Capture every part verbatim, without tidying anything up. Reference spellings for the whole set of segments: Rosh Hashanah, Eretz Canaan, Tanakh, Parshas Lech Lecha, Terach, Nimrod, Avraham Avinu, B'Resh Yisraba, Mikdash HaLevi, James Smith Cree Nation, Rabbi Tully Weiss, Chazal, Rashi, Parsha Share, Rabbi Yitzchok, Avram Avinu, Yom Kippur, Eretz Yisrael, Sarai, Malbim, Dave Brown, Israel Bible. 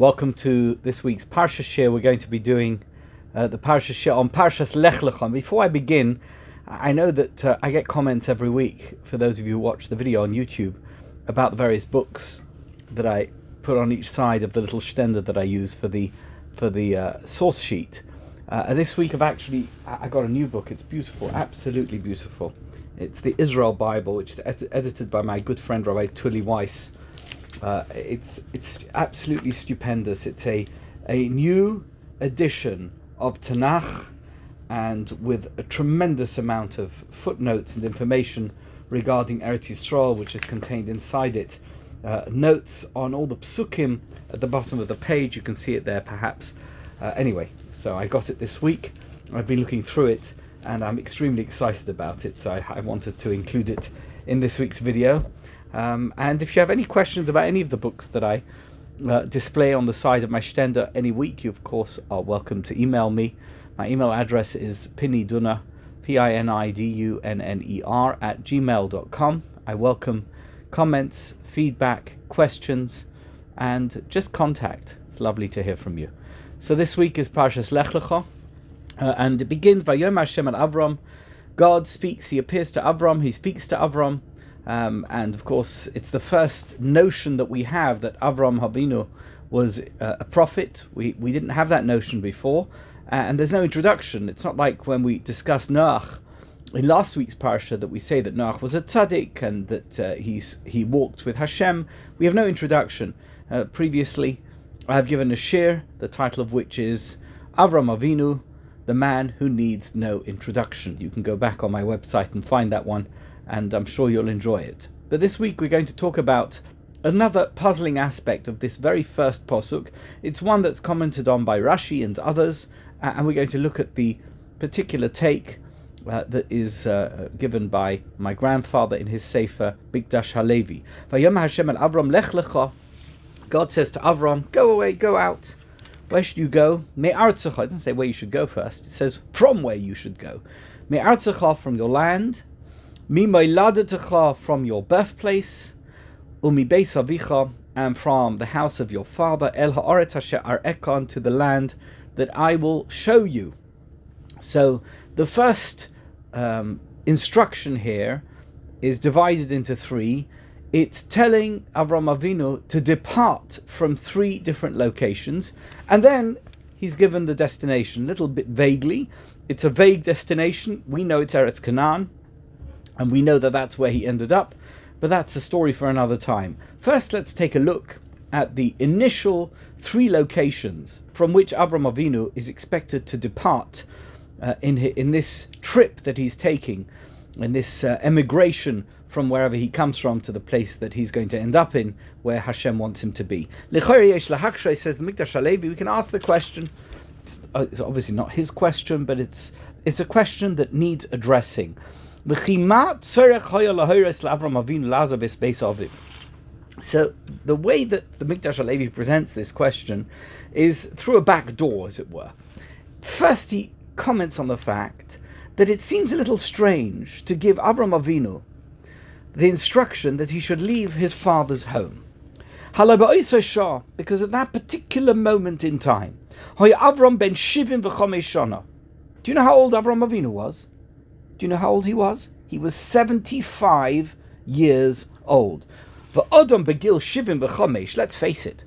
Welcome to this week's Parsha Share. We're going to be doing uh, the Parsha Share on Parshas Lech Lecha. Before I begin, I know that uh, I get comments every week, for those of you who watch the video on YouTube, about the various books that I put on each side of the little stender that I use for the for the uh, source sheet. Uh, and this week I've actually, I got a new book. It's beautiful, absolutely beautiful. It's the Israel Bible, which is ed- edited by my good friend Rabbi Tully Weiss. Uh, it's it's absolutely stupendous. It's a a new edition of Tanakh, and with a tremendous amount of footnotes and information regarding Eretz Yisrael, which is contained inside it. Uh, notes on all the psukim at the bottom of the page. You can see it there, perhaps. Uh, anyway, so I got it this week. I've been looking through it, and I'm extremely excited about it, so I, I wanted to include it in this week's video. Um, and if you have any questions about any of the books that I uh, display on the side of my stender any week, you of course are welcome to email me. My email address is pinidunner, P I N I D U N N E R, at gmail dot com. I welcome comments, feedback, questions, and just contact. It's lovely to hear from you. So this week is Parshas Lech Lecha, uh, and it begins by Vayom Hashem al Avram. God speaks, he appears to Avram, he speaks to Avram. Um, and of course, it's the first notion that we have that Avram Avinu was uh, a prophet. We we didn't have that notion before, uh, and there's no introduction. It's not like when we discuss Noach in last week's parsha that we say that Noach was a tzaddik and that uh, he's he walked with Hashem. We have no introduction. Uh, previously, I have given a shir, the title of which is Avram Avinu, the man who needs no introduction. You can go back on my website and find that one, and I'm sure you'll enjoy it. But this week we're going to talk about another puzzling aspect of this very first posuk. It's one that's commented on by Rashi and others, uh, and we're going to look at the particular take uh, that is uh, given by my grandfather in his sefer, Mikdash HaLevi. Vayom Hashem el Avram lech lecha. God says to Avram, go away, go out. Where should you go? Me'artzecha. It doesn't say where you should go first. It says from where you should go. Me'artzecha, from your land. Mimailadatacha, from your birthplace, Umi Beis Avicha, and from the house of your father, El Ha'aretz Asher Arekon, to the land that I will show you. So the first um, instruction here is divided into three. It's telling Avram Avinu to depart from three different locations, and then he's given the destination, a little bit vaguely. It's a vague destination. We know it's Eretz Canaan, and we know that that's where he ended up, but that's a story for another time. First, let's take a look at the initial three locations from which Avram Avinu is expected to depart uh, in, in this trip that he's taking, in this uh, emigration from wherever he comes from to the place that he's going to end up in, where Hashem wants him to be. L'chorei yesh lahakshay, says the Mikdash HaLevi. We can ask the question. It's, uh, it's obviously not his question, but it's it's a question that needs addressing. So the way that the Mikdash HaLevi presents this question is through a back door, as it were. First, he comments on the fact that it seems a little strange to give Avram Avinu the instruction that he should leave his father's home, because at that particular moment in time, do you know how old Avram Avinu was? Do you know how old he was? He was seventy-five years old. Let's face it.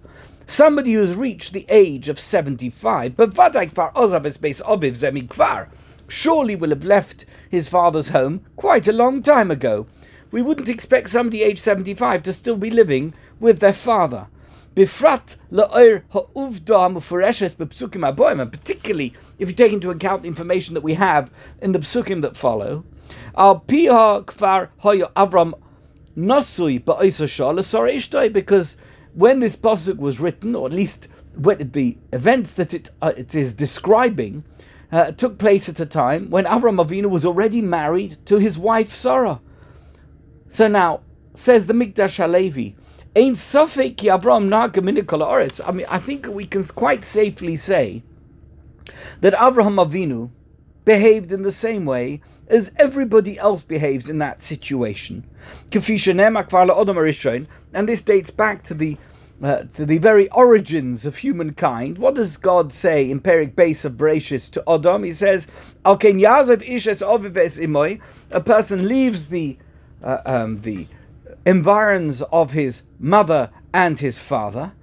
Somebody who's reached the age of seventy-five, surely will have left his father's home quite a long time ago. We wouldn't expect somebody aged seventy-five to still be living with their father. And particularly if you take into account the information that we have in the psukim that follow, because when this pasuk was written, or at least when the events that it, uh, it is describing uh, took place at a time when Avram Avinu was already married to his wife Sarah. So now, says the Mikdash HaLevi, I mean, I think we can quite safely say that Avraham Avinu behaved in the same way as everybody else behaves in that situation. And this dates back to the uh, to the very origins of humankind, what does God say in Perek Beis of Bereshis to Adam? He says, Al ken yazav ish es aviv ve'es imoy, a person leaves the uh, um, the environs of his mother and his father,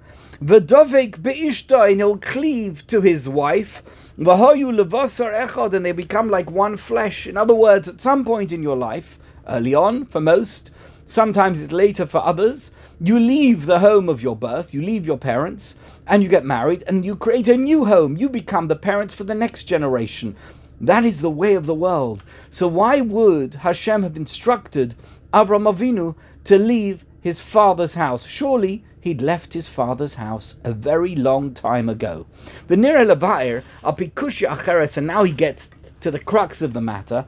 v'dovek be'ishtoi, and he'll cleave to his wife, v'hoyu levasar echad, and they become like one flesh. In other words, at some point in your life, early on for most, sometimes it's later for others, you leave the home of your birth, you leave your parents, and you get married, and you create a new home. You become the parents for the next generation. That is the way of the world. So why would Hashem have instructed Avram Avinu to leave his father's house? Surely he'd left his father's house a very long time ago. The Nireh Levair, Apikushya Acheres, and now he gets to the crux of the matter,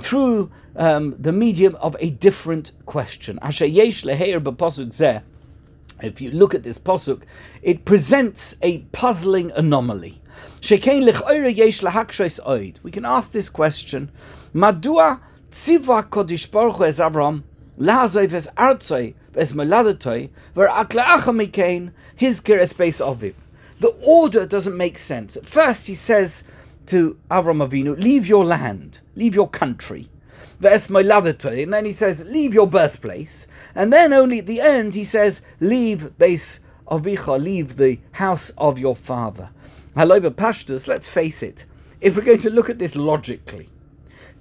through um, the medium of a different question. Asher yesh leheir b'posuk zeh. If you look at this posuk, it presents a puzzling anomaly. Shekein lechoira yesh lahakshos oid. We can ask this question: Madua tziva kodesh baruch hu es Avram la'azov es artzoi es moladotoi ve'akla'acha mikein hizkir es beis aviv. The order doesn't make sense. At first, he says to Avram Avinu, leave your land, leave your country, and then he says, leave your birthplace, and then only at the end he says, leave Beis Avicha, leave the house of your father. Haloba Pashtus, let's face it, if we're going to look at this logically,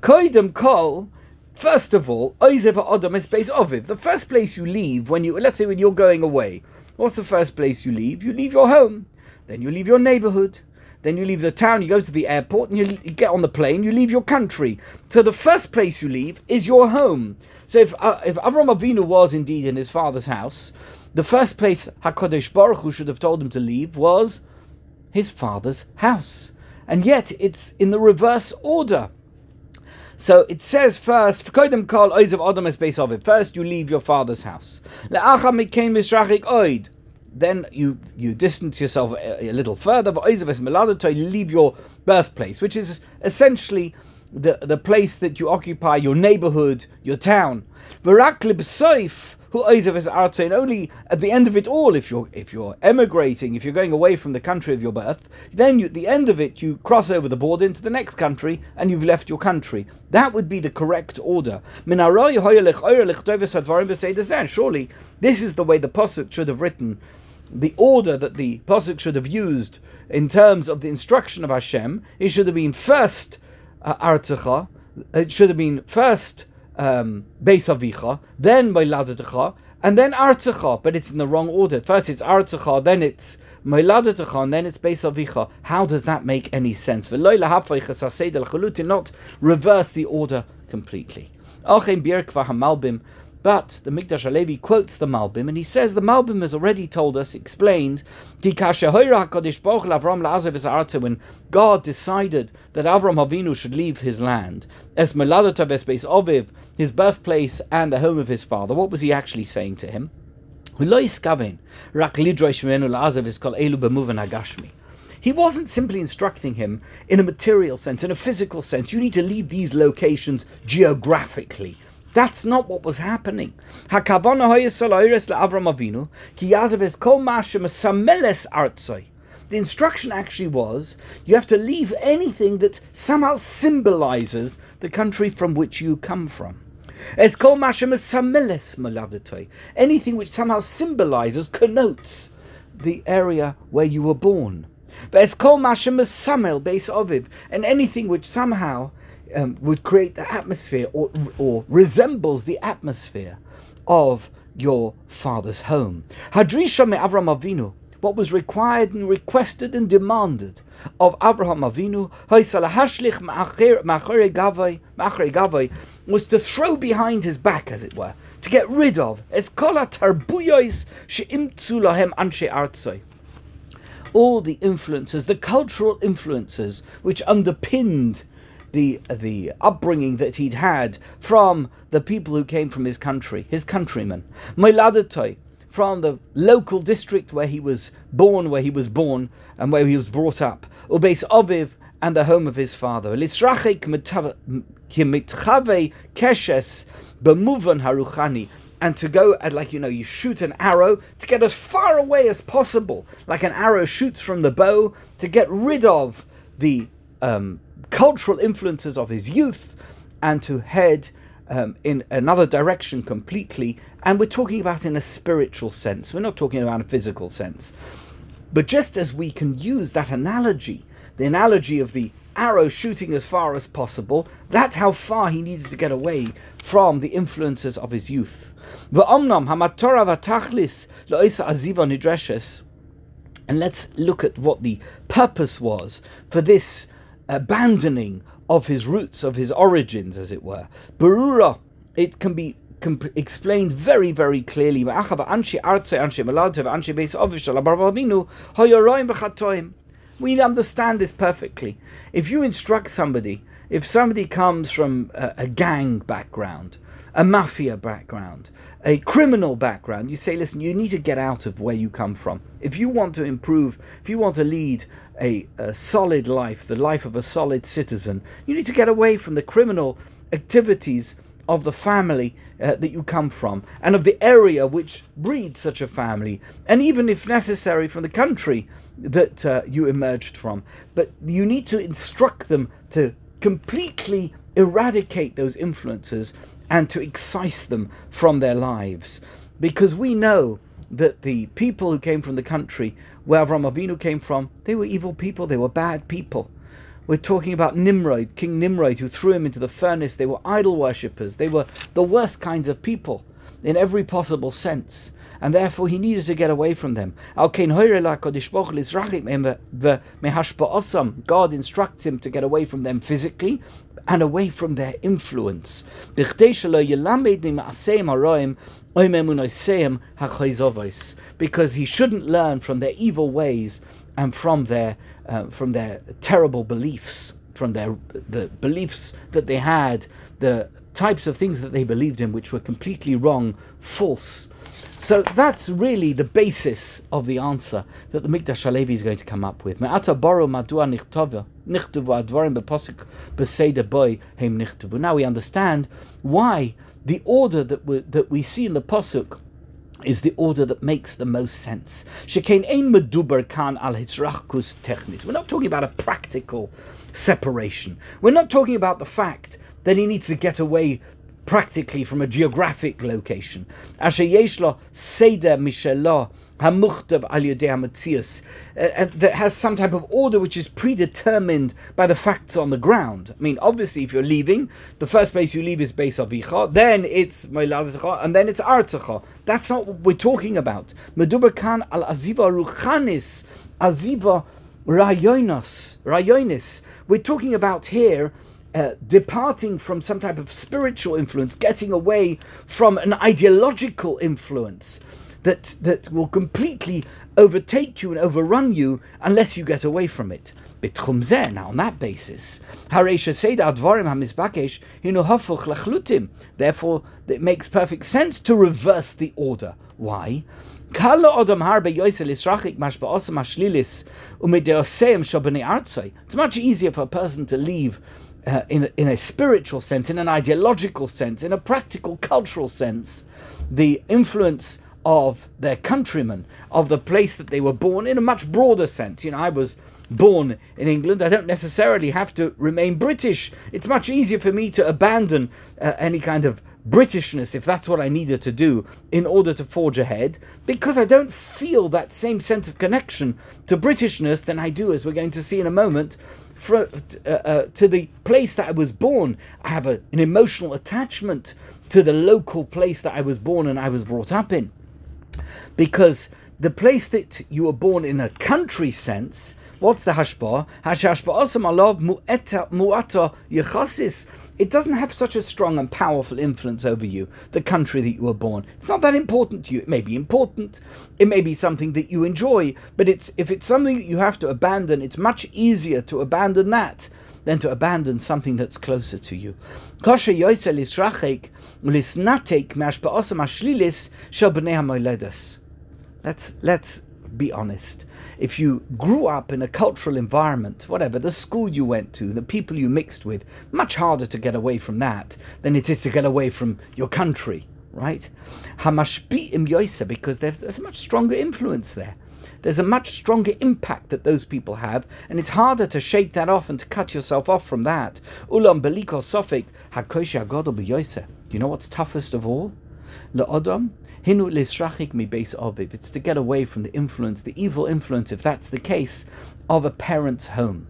Koidem Kol, first of all, Oizev Adam is Beis Aviv, the first place you leave when you, let's say when you're going away, what's the first place you leave? You leave your home, then you leave your neighborhood, then you leave the town, you go to the airport, and you, you get on the plane, you leave your country. So the first place you leave is your home. So if uh, if Avram Avinu was indeed in his father's house, the first place HaKadosh Baruch Hu should have told him to leave was his father's house. And yet it's in the reverse order. So it says first, first you leave your father's house. Then you, you distance yourself a, a little further, but you leave your birthplace, which is essentially the, the place that you occupy, your neighborhood, your town. And only at the end of it all, if you're, if you're emigrating, if you're going away from the country of your birth, then you, at the end of it, you cross over the border into the next country, and you've left your country. That would be the correct order. Surely, this is the way the Pasuk should have written, the order that the Pasuk should have used in terms of the instruction of Hashem. It should have been first Artzecha, uh, it should have been first Um, Beis Avicha, then Moiladetecha, and then Artzecha, but it's in the wrong order. First it's Artzecha, then it's Moiladetecha, and then it's Beis Avicha. How does that make any sense? Not reverse the order completely. But the Mikdash HaLevi quotes the Malbim, and he says the Malbim has already told us, explained, when God decided that Avram Avinu should leave his land, Es Meladotav Es Beis Aviv, his birthplace and the home of his father, what was he actually saying to him? He wasn't simply instructing him in a material sense, in a physical sense. You need to leave these locations geographically. That's not what was happening. The instruction actually was, you have to leave anything that somehow symbolizes the country from which you come from. Anything which somehow symbolizes, connotes the area where you were born. And anything which somehow Um, would create the atmosphere or, or resembles the atmosphere of your father's home. Hadrisha me Avram Avinu, what was required and requested and demanded of Avraham Avinu was to throw behind his back, as it were, to get rid of all the influences, the cultural influences which underpinned the the upbringing that he'd had from the people who came from his country, his countrymen. Moiladetai, from the local district where he was born, where he was born, and where he was brought up. Ubeis Aviv, and the home of his father. Lisrachik mitchave keshes b'muvan haruchani. and to go at, like, you know, you shoot an arrow to get as far away as possible, like an arrow shoots from the bow, to get rid of the um, cultural influences of his youth and to head um, in another direction completely. And we're talking about in a spiritual sense. We're not talking about a physical sense. But just as we can use that analogy, the analogy of the arrow shooting as far as possible, that's how far he needed to get away from the influences of his youth. And let's look at what the purpose was for this abandoning of his roots, of his origins, as it were. Berura, it can be explained very, very clearly. We understand this perfectly. If you instruct somebody, if somebody comes from a, a gang background, a mafia background, a criminal background, you say, listen, you need to get out of where you come from. If you want to improve, if you want to lead a, a solid life, the life of a solid citizen, you need to get away from the criminal activities of the family uh, that you come from, and of the area which breeds such a family, and even if necessary from the country that uh, you emerged from. But you need to instruct them to completely eradicate those influences and to excise them from their lives, because we know that the people who came from the country where Avraham Avinu came from, they were evil people, they were bad people. We're talking about Nimrod, King Nimrod, who threw him into the furnace. They were idol worshippers. They were the worst kinds of people in every possible sense. And therefore he needed to get away from them. God instructs him to get away from them physically and away from their influence, because he shouldn't learn from their evil ways and from their uh, from their terrible beliefs, from their the beliefs that they had, the types of things that they believed in, which were completely wrong, false. So that's really the basis of the answer that the Mikdash HaLevi is going to come up with. Now we understand why the order that we, that we see in the Pasuk is the order that makes the most sense. We're not talking about a practical separation. We're not talking about the fact that he needs to get away practically from a geographic location. And that has some type of order which is predetermined by the facts on the ground. I mean, obviously, if you're leaving, the first place you leave is Beis Avicha, then it's Meiladecha, and then it's Artecha. That's not what we're talking about. Medubar kan al aziva ruchanis, aziva rayonos, rayonis. We're talking about here Uh, departing from some type of spiritual influence, getting away from an ideological influence that that will completely overtake you and overrun you unless you get away from it. Now, on that basis, therefore, it makes perfect sense to reverse the order. Why? It's much easier for a person to leave Uh, in, in a spiritual sense, in an ideological sense, in a practical cultural sense, the influence of their countrymen, of the place that they were born, in a much broader sense. You know, I was born in England. I don't necessarily have to remain British. It's much easier for me to abandon uh, any kind of Britishness, if that's what I needed to do in order to forge ahead, because I don't feel that same sense of connection to Britishness than I do, as we're going to see in a moment, for, uh, uh, to the place that I was born. I have a, an emotional attachment to the local place that I was born and I was brought up in, because the place that you were born in a country sense, what's the hashpah? It doesn't have such a strong and powerful influence over you, the country that you were born. It's not that important to you. It may be important. It may be something that you enjoy. But it's if it's something that you have to abandon, it's much easier to abandon that than to abandon something that's closer to you. Let's, let's be honest. If you grew up in a cultural environment, whatever, the school you went to, the people you mixed with, much harder to get away from that than it is to get away from your country. right? Hamashpi'im Yoisa, because there's, there's a much stronger influence there. There's a much stronger impact that those people have, and it's harder to shake that off and to cut yourself off from that. Ulam beliko sofik hakosh hagadol b'yoisa. You know what's toughest of all? Le'odom hinu lisrachik mi beis aviv. It's to get away from the influence, the evil influence, if that's the case, of a parent's home.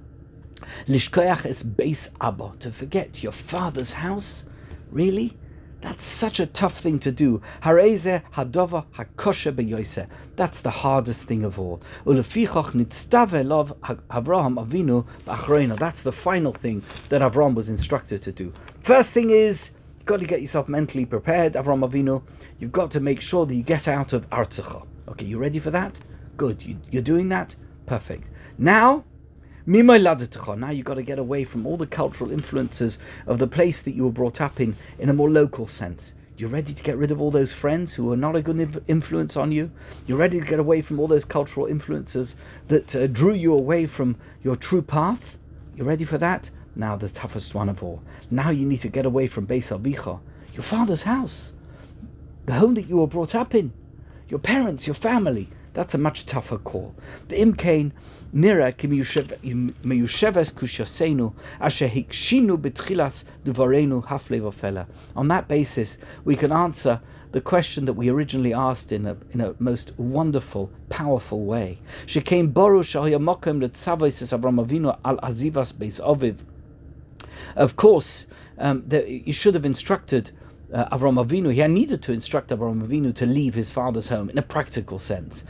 Lishkoach es beis abba. To forget your father's house, really? That's such a tough thing to do. Hareze hadova hakosha b'yoyse. That's the hardest thing of all. Ulefichoch nitztave lov Avraham Avinu b'achroino. That's the final thing that Avram was instructed to do. First thing is, you've got to get yourself mentally prepared, Avram Avinu. You've got to make sure that you get out of Artzecha. Okay, you ready for that? Good. You, you're doing that? Perfect. Now, now you've got to get away from all the cultural influences of the place that you were brought up in, in a more local sense. You're ready to get rid of all those friends who are not a good influence on you. You're ready to get away from all those cultural influences that uh, drew you away from your true path. You're ready for that? Now the toughest one of all. Now you need to get away from Beis Avicha, your father's house, the home that you were brought up in, your parents, your family. That's a much tougher call. The Imkain Nira Kimyusheves Kushasenu Asher Hikshinu Bitchilas Duvarenu Haflevofela. On that basis, we can answer the question that we originally asked in a in a most wonderful, powerful way. Shekain Boru Shahiamokem Letsavoises Avram Avinu Al Azivas Beis Oviv. Of course, um, the, you should have instructed Uh, Avram Avinu, he needed to instruct Avram Avinu to leave his father's home in a practical sense.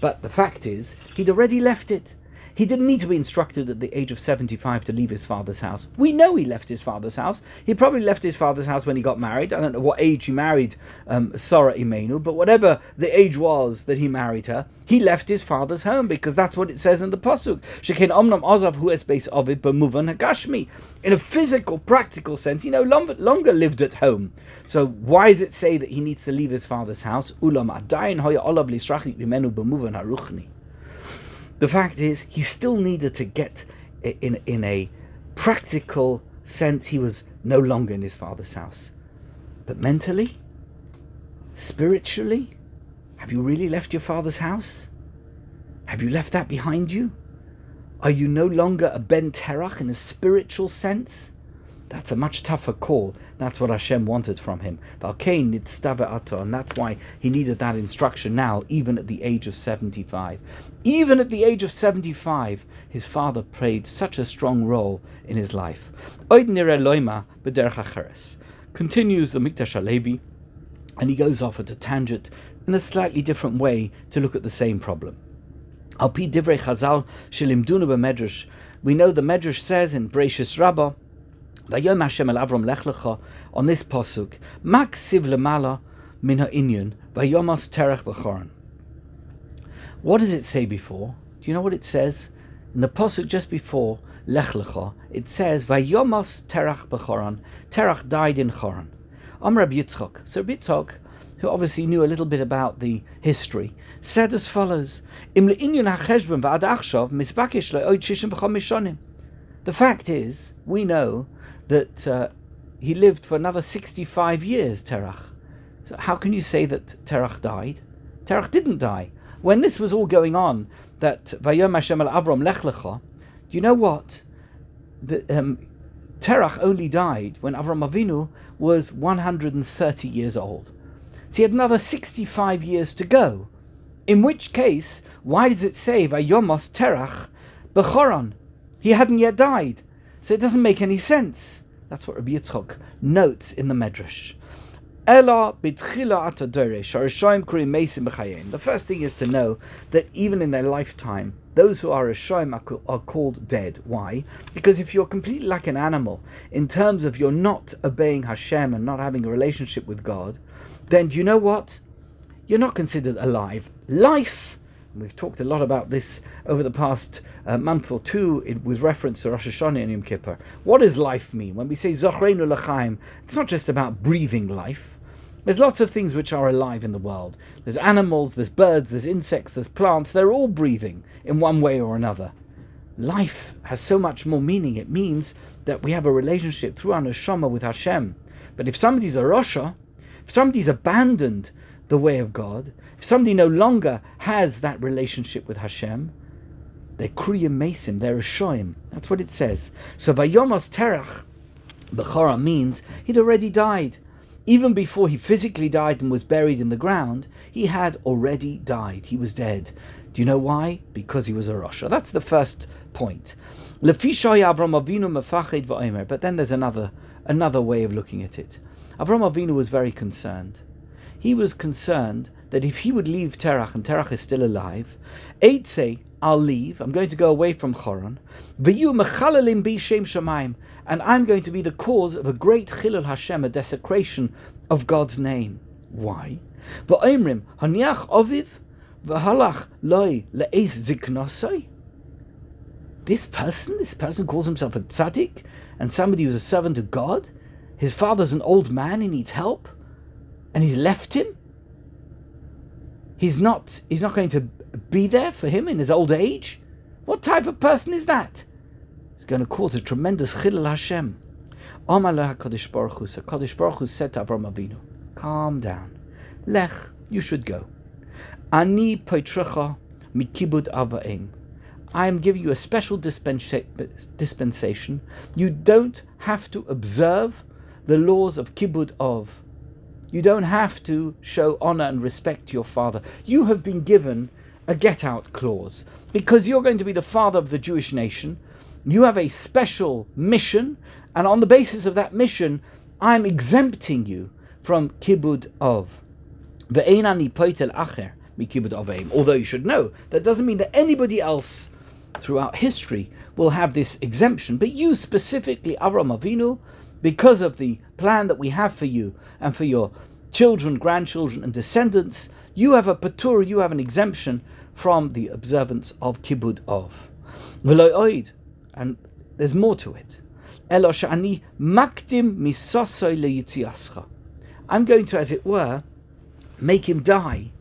But the fact is, he'd already left it. He didn't need to be instructed at the age of seventy-five to leave his father's house. We know he left his father's house. He probably left his father's house when he got married. I don't know what age he married um, Sarah Imenu, but whatever the age was that he married her, he left his father's home because that's what it says in the Pasuk. Shekin omnam azav hu es beis aviv b'muvan hagashmi. In a physical, practical sense, he no longer lived at home. So why does it say that he needs to leave his father's house? Ulam adayin hoya olav lisrachik b'menu b'muvan haruchni. The fact is, he still needed to get, in in a practical sense, he was no longer in his father's house. But mentally, spiritually, have you really left your father's house? Have you left that behind you? Are you no longer a ben terach in a spiritual sense? That's a much tougher call. That's what Hashem wanted from him. And that's why he needed that instruction now, even at the age of seventy-five. Even at the age of seventy-five, his father played such a strong role in his life. Continues the Mikdash HaLevi, and he goes off at a tangent in a slightly different way to look at the same problem. We know the Medrash says in B'Resh Yisraba, Vayom Hashem el Avram Lech Lecha, on this pasuk, Maksiv lemala min ha'inyan vayomas terach b'choron. What does it say before? Do you know what it says? In the pasuk just before Lech Lecha, it says vayomas terach b'choron. Terach died in Choron. Am Rabbi Yitzchok. So Rabbi Yitzchok, who obviously knew a little bit about the history, said as follows: Im leinyan ha'cheshbon va'ad achshav misbakish le'od shishim v'chom mishonim. The fact is, we know that uh, he lived for another sixty-five years, Terach. So how can you say that Terach died? Terach didn't die. When this was all going on, that Vayom Hashem el Avram Lech Lecha, do you know what? The, um, Terach only died when Avram Avinu was one hundred thirty years old. So he had another sixty-five years to go. In which case, why does it say Vayomos Terach b'choron? He hadn't yet died. So it doesn't make any sense. That's what Rabbi Yitzchok notes in the Medrash. The first thing is to know that even in their lifetime, those who are Rishoyim are called dead. Why? Because if you're completely like an animal, in terms of you're not obeying Hashem and not having a relationship with God, then do you know what? You're not considered alive. Life. We've talked a lot about this over the past uh, month or two it, with reference to Rosh Hashanah and Yom Kippur. What does life mean? When we say Zochreinu L'chaim, it's not just about breathing life. There's lots of things which are alive in the world. There's animals, there's birds, there's insects, there's plants. They're all breathing in one way or another. Life has so much more meaning. It means that we have a relationship through our neshama with Hashem. But if somebody's a Rosha, if somebody's abandoned the way of God, if somebody no longer has that relationship with Hashem, they're Kriyim Mesim, they're a Shoim. That's what it says. So Vayomos Terach, Bechora means he'd already died. Even before he physically died and was buried in the ground, he had already died. He was dead. Do you know why? Because he was a Rosha. That's the first point. Lefi shaya Avram Avinu mefached va'omer. But then there's another another way of looking at it. Avram Avinu was very concerned. He was concerned that if he would leave Terach, and Terach is still alive, Eitzei, I'll leave, I'm going to go away from Choron, v'yu mechalalim bi shem shamayim, and I'm going to be the cause of a great chilul Hashem, a desecration of God's name. Why? V'omrim haniach oviv v'halach loi le'eis ziknosoi. This person, this person calls himself a tzaddik, and somebody who's a servant of God. His father's an old man, he needs help, and he's left him. He's not, he's not going to be there for him in his old age. What type of person is that? It's going to cause a tremendous chilul Hashem. Amar lo HaKadosh Baruch Hu, so HaKadosh Baruch Hu said to Avraham Avinu, calm down. Lech, you should go. Ani poitrecha mikibud avaim. I am giving you a special dispensation. You don't have to observe the laws of kibud av. You don't have to show honor and respect to your father. You have been given a get-out clause. Because you're going to be the father of the Jewish nation, you have a special mission, and on the basis of that mission, I'm exempting you from kibud av. Ve'ein ani poitel acher mikibud avim. Although you should know, that doesn't mean that anybody else throughout history will have this exemption. But you specifically, Avraham Avinu, because of the plan that we have for you and for your children, grandchildren and descendants, you have a patur, you have an exemption from the observance of kibud av. V'lo oid, and there's more to it. Elo she'ani makdim misosoi leyitziascha. I'm going to, as it were, make him die.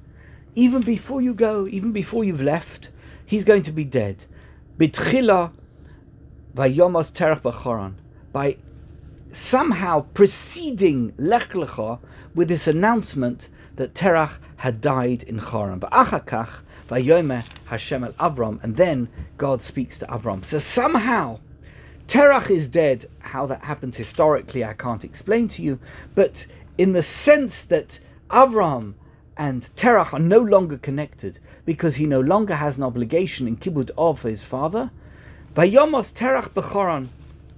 Even before you go, even before you've left, he's going to be dead. Bitchila vayomos terach b'choron, by somehow preceding Lech Lecha with this announcement that Terach had died in Choron. V'achakach vayomer Hashem el Avram, and then God speaks to Avram. So somehow Terach is dead. How that happens historically, I can't explain to you, but in the sense that Avram and Terach are no longer connected because he no longer has an obligation in kibud av for his father. Vayomos Terach b'choron,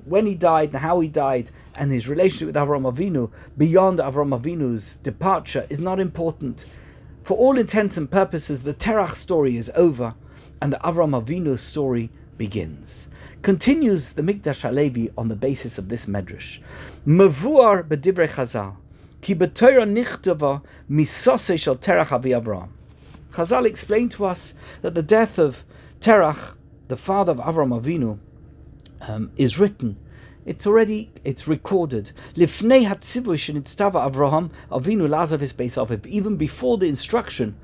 when he died and how he died and his relationship with Avraham Avinu beyond Avraham Avinu's departure is not important. For all intents and purposes, the Terach story is over and the Avraham Avinu story begins. Continues the Mikdash HaLevi on the basis of this medrash. Mevuar b'divrei Chazal, ki b'Torah nichtava misosei shel Terach avi Avraham. Chazal explained to us that the death of Terach, the father of Avraham Avinu, Um, is written. It's already, it's recorded. Lifnei hatzivush in itztava Avraham Avinu lazav his beis aviv. Even before the instruction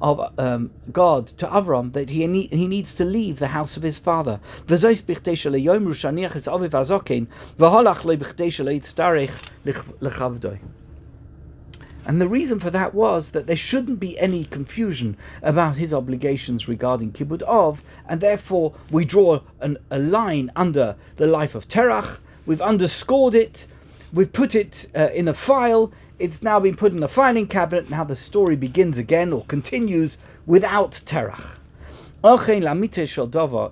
of um, God to Avram that he need, he needs to leave the house of his father. V'zois b'chtei shelo yomru shaniach his aviv azokein v'holach lo b'chtei shelo yitztarech lechavdoi. And the reason for that was that there shouldn't be any confusion about his obligations regarding Kibbutz Av, and therefore we draw an, a line under the life of Terach. We've underscored it, we've put it uh, in a file, it's now been put in the filing cabinet, now the story begins again or continues without Terach.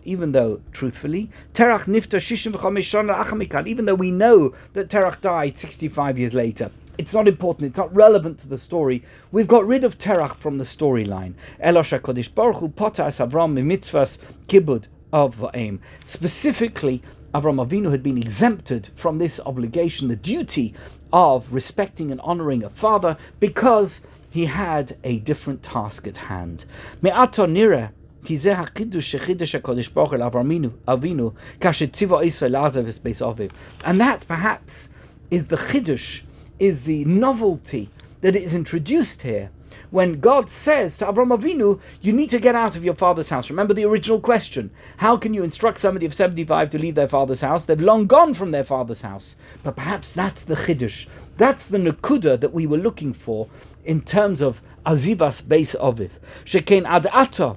Even though, truthfully, Terach nifta shishim shana achamikal, even though we know that Terach died sixty-five years later, it's not important, it's not relevant to the story. We've got rid of Terach from the storyline. Elosh HaKadosh Baruch Hu potas Avram mitzvahs kibud av va'em. Specifically, Avram Avinu had been exempted from this obligation, the duty of respecting and honoring a father, because he had a different task at hand. Me'ato nireh ki zeh hakidush shechidush HaKadosh Baruch Hu Avram Avinu kasher tziva Yisrael la'azav es beis aviv. And that, perhaps, is the chidush, is the novelty that is introduced here when God says to Avram Avinu, you need to get out of your father's house. Remember the original question. How can you instruct somebody of seventy-five to leave their father's house? They've long gone from their father's house. But perhaps that's the chiddush. That's the nekuda that we were looking for in terms of azivas beis aviv. Shekein ad ata,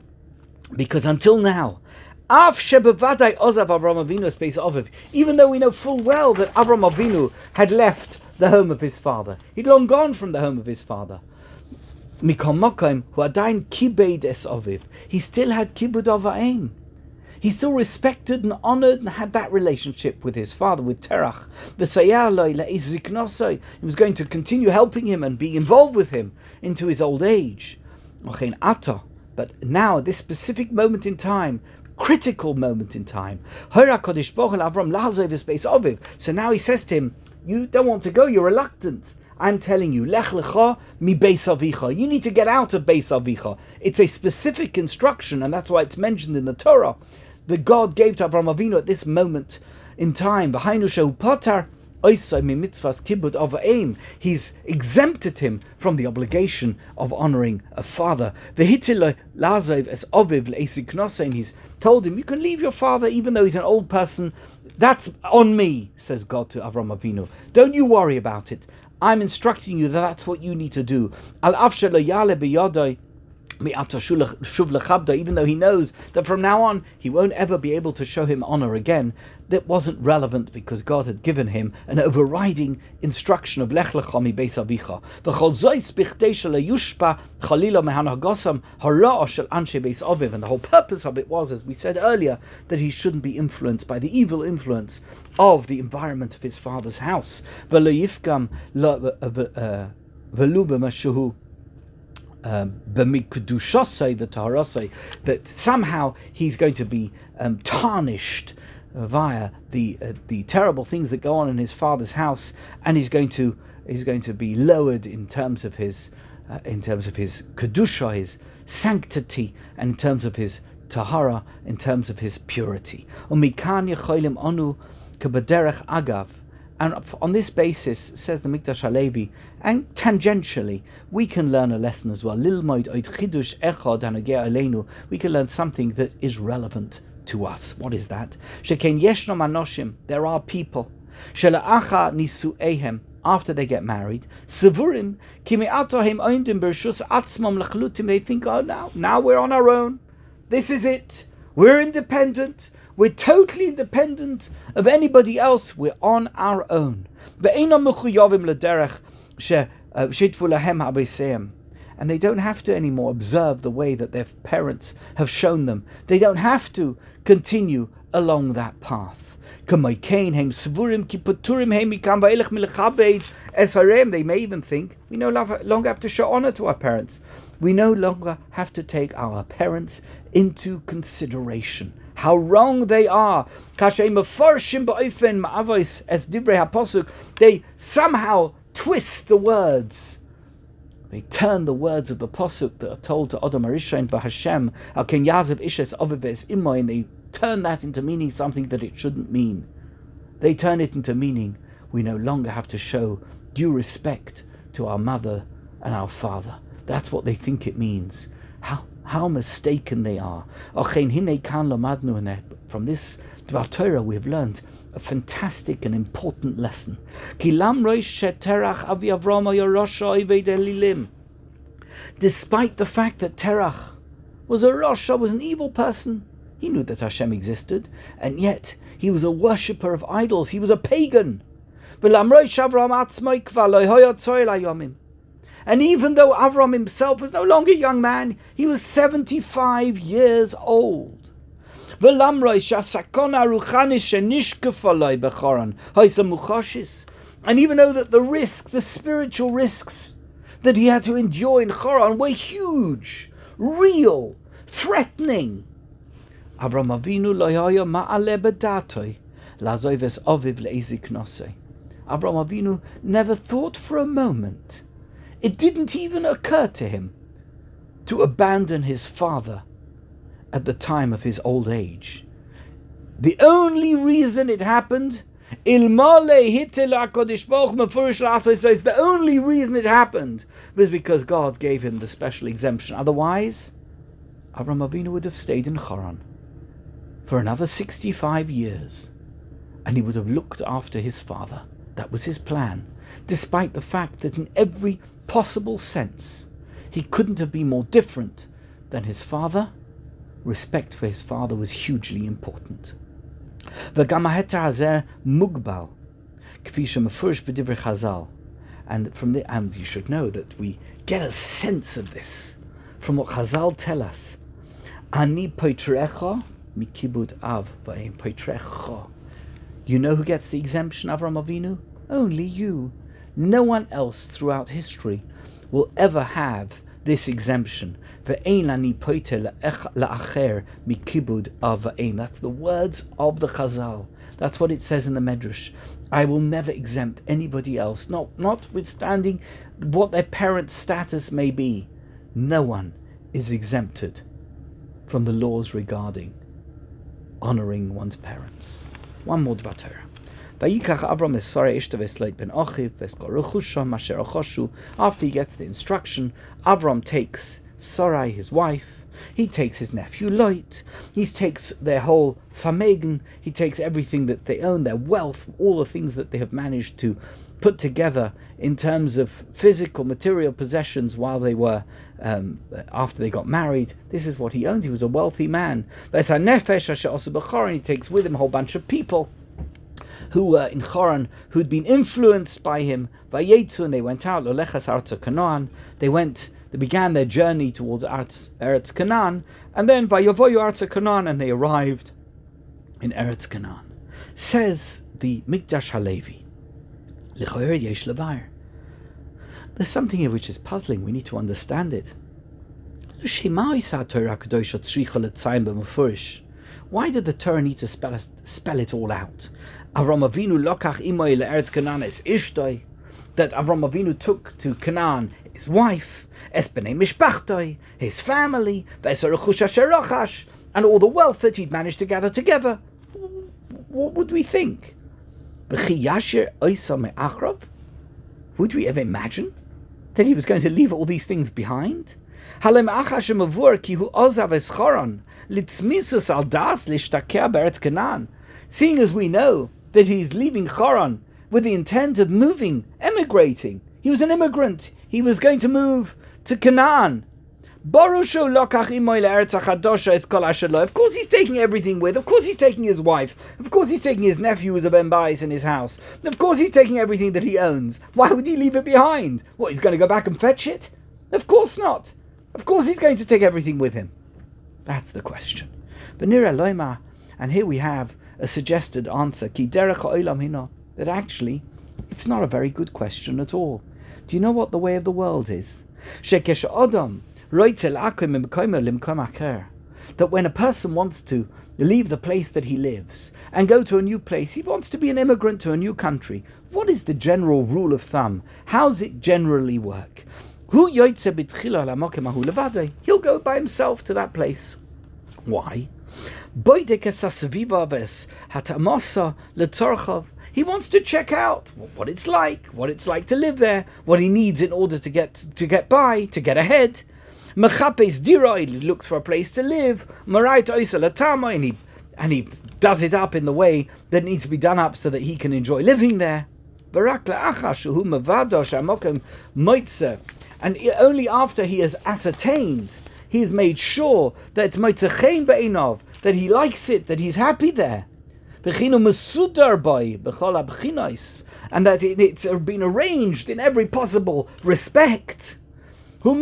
because until now, even though we know full well that Avram Avinu had left the home of his father, he'd long gone from the home of his father, he still had kibud avaim. He still respected and honored and had that relationship with his father, with Terach. He was going to continue helping him and being involved with him into his old age. But now, at this specific moment in time, critical moment in time, so now he says to him, you don't want to go, you're reluctant. I'm telling you, Lech Lecha mi Beis Avicha. You need to get out of Beis Avicha. It's a specific instruction, and that's why it's mentioned in the Torah that God gave to Avram Avinu at this moment in time. V'hainu shehu patar oisai mi mitzvahs kibud avaim. He's exempted him from the obligation of honoring a father. V'hitil la'azav es aviv le'esik nosein. He's told him, you can leave your father even though he's an old person. That's on me, says God to Avram Avinu. Don't you worry about it. I'm instructing you that that's what you need to do. Even though he knows that from now on he won't ever be able to show him honor again, that wasn't relevant because God had given him an overriding instruction of Lech Lecha mi Beis Avicha. And the whole purpose of it was, as we said earlier, that he shouldn't be influenced by the evil influence of the environment of his father's house. Um, that somehow he's going to be um, tarnished via the uh, the terrible things that go on in his father's house, and he's going to he's going to be lowered in terms of his uh, in terms of his kedusha, his sanctity, and in terms of his tahara, in terms of his purity. And on this basis, says the Mikdash HaLevi, and tangentially, we can learn a lesson as well. We can learn something that is relevant to us. What is that? There are people, after they get married, they think, oh, now, now we're on our own. This is it. We're independent. We're totally independent of anybody else. We're on our own. And they don't have to anymore observe the way that their parents have shown them. They don't have to continue along that path. They may even think, we no longer have to show honor to our parents. We no longer have to take our parents into consideration. How wrong they are. They somehow twist the words. They turn the words of the Pasuk that are told to Adam Arishain Bahashem, Al Ken Yazav Ishes Ovives Imoy, and they turn that into meaning something that it shouldn't mean. They turn it into meaning we no longer have to show due respect to our mother and our father. That's what they think it means. How? How mistaken they are. From this Dvar Torah we have learned a fantastic and important lesson. Despite the fact that Terach was a Rasha, was an evil person, he knew that Hashem existed, and yet he was a worshipper of idols, he was a pagan. And even though Avram himself was no longer a young man, he was seventy-five years old. And even though that the risk, the spiritual risks that he had to endure in Choron were huge, real, threatening, Avram Avinu lo haya ma'aleh b'datoi la'azov es aviv le'ezik nosei. Avram Avinu never thought for a moment. It didn't even occur to him to abandon his father at the time of his old age. The only reason it happened It says the only reason it happened was because God gave him the special exemption. Otherwise, Avram Avinu would have stayed in Haran for another sixty-five years, and he would have looked after his father. That was his plan, despite the fact that in every possible sense he couldn't have been more different than his father. Respect for his father was hugely important. Mugbal, and from the and you should know that we get a sense of this from what Chazal tell us. Ani poitrecha mikibud av va'im poitrecha. You know who gets the exemption, Avram Avinu? Only you. No one else throughout history will ever have this exemption. That's the words of the Chazal. That's what it says in the Medrash. I will never exempt anybody else, not, notwithstanding what their parent's status may be. No one is exempted from the laws regarding honoring one's parents. One more Dvar Torah. After he gets the instruction, Avram takes Sarai, his wife, he takes his nephew Lot, he takes their whole famegen, he takes everything that they own, their wealth, all the things that they have managed to put together in terms of physical, material possessions while they were, um, after they got married. This is what he owns. He was a wealthy man. He takes with him a whole bunch of people who were in Choron, who'd been influenced by him. Vayetzu, and they went out. Lolechas Artz Canaan. They went, they began their journey towards Eretz Canaan, and then Vayovoyu Artz Canaan, and they arrived in Eretz Canaan. Says the Mikdash HaLevi, L'choyer yesh levayer. There's something here which is puzzling. We need to understand it. Why did the Torah need to spell, spell it all out? Avram Avinu lokach imoy le'eretz Canaan es ishtoi, that Avram Avinu took to Canaan his wife, es b'nei mishpachtoi, his family, ve'es ha'rechush asher rochash, and all the wealth that he'd managed to gather together. What would we think? V'chi yashir oisa me'achrov? Would we ever imagine that he was going to leave all these things behind? Seeing as we know that he's leaving Choron with the intent of moving, emigrating. He was an immigrant. He was going to move to Canaan. Of course he's taking everything with. Of course he's taking his wife. Of course he's taking his nephew who's a Ben Bayis in his house. Of course he's taking everything that he owns. Why would he leave it behind? What, he's going to go back and fetch it? Of course not. Of course he's going to take everything with him. That's the question. Benira Loima, and here we have a suggested answer, Ki derech ha'olam hino, that actually it's not a very good question at all. Do you know what the way of the world is? Shekesh Adam roitzel akim imkomo limkom acher, that when a person wants to leave the place that he lives and go to a new place, he wants to be an immigrant to a new country. What is the general rule of thumb? How's it generally work? He'll go by himself to that place. Why? He wants to check out what it's like, what it's like to live there, what he needs in order to get to get by, to get ahead. He looks for a place to live, and he, and he does it up in the way that needs to be done up so that he can enjoy living there. And only after he has ascertained, he has made sure that that he likes it, that he's happy there, and that it, it's been arranged in every possible respect. At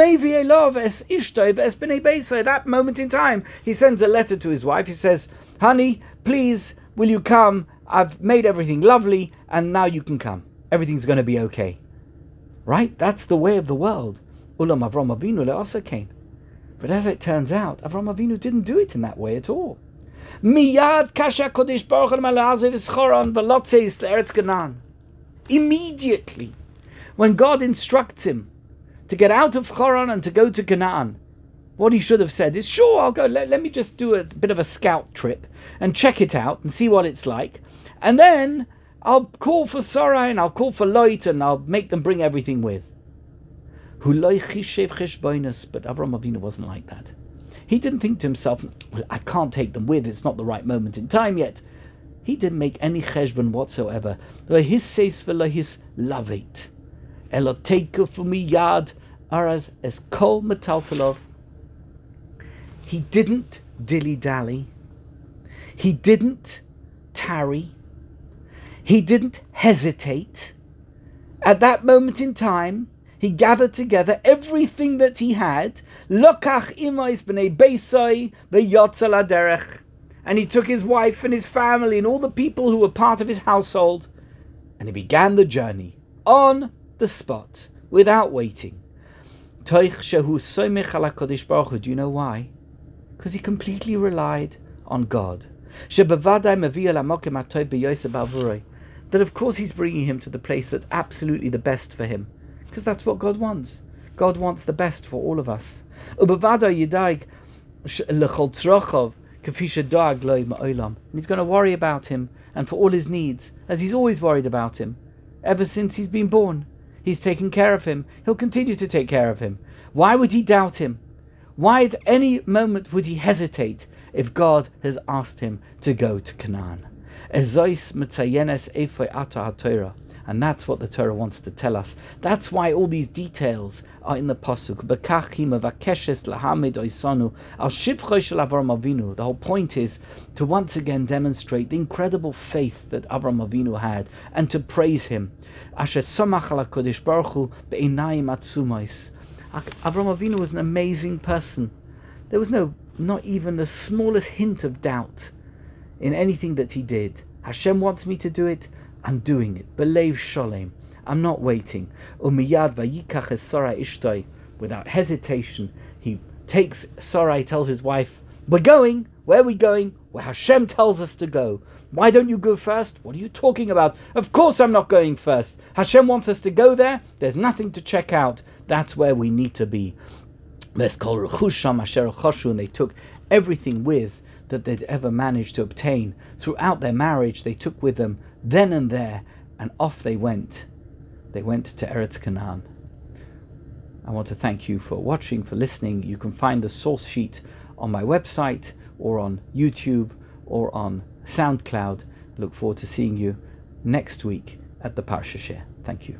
that moment in time, he sends a letter to his wife. He says, "Honey, please, will you come? I've made everything lovely, and now you can come. Everything's going to be okay." Right? That's the way of the world. Ulam Avram Avinu le'asakain. But as it turns out, Avram Avinu didn't do it in that way at all. Miyad kasha kodesh baruch hu mala'azev ischoron v'lotzeis le'eretz Canaan. Immediately, when God instructs him to get out of Choron and to go to Canaan, what he should have said is, sure, I'll go, let, let me just do a bit of a scout trip and check it out and see what it's like. And then I'll call for Sarah and I'll call for Lot and I'll make them bring everything with. But Avraham Avinu wasn't like that. He didn't think to himself, well, I can't take them with, it's not the right moment in time yet. He didn't make any cheshbon whatsoever. He didn't dilly-dally. He didn't tarry. He didn't hesitate. At that moment in time, he gathered together everything that he had, and he took his wife and his family and all the people who were part of his household, and he began the journey on the spot, without waiting. Do you know why? Because he completely relied on God. That of course he's bringing him to the place that's absolutely the best for him. Because that's what God wants. God wants the best for all of us. And he's going to worry about him and for all his needs, as he's always worried about him. Ever since he's been born, he's taken care of him. He'll continue to take care of him. Why would he doubt him? Why at any moment would he hesitate if God has asked him to go to Canaan? And that's what the Torah wants to tell us. That's why all these details are in the Pasuk. The whole point is to once again demonstrate the incredible faith that Avraham Avinu had and to praise him. Avraham Avinu was an amazing person. There was no, not even the smallest hint of doubt in anything that he did. Hashem wants me to do it. I'm doing it. Belev sholem. I'm not waiting. Umiyad vayikach es Sarai ishtoi. Without hesitation, he takes Sarai, tells his wife, we're going. Where are we going? Where Hashem tells us to go. Why don't you go first? What are you talking about? Of course I'm not going first. Hashem wants us to go there. There's nothing to check out. That's where we need to be. Veskol rechusham asher choshu. And they took everything with that they'd ever managed to obtain. Throughout their marriage, they took with them then and there, and off they went. They went to Eretz Canaan. I want to thank you for watching, for listening. You can find the source sheet on my website, or on YouTube, or on SoundCloud. I look forward to seeing you next week at the Parsha Share. Thank you.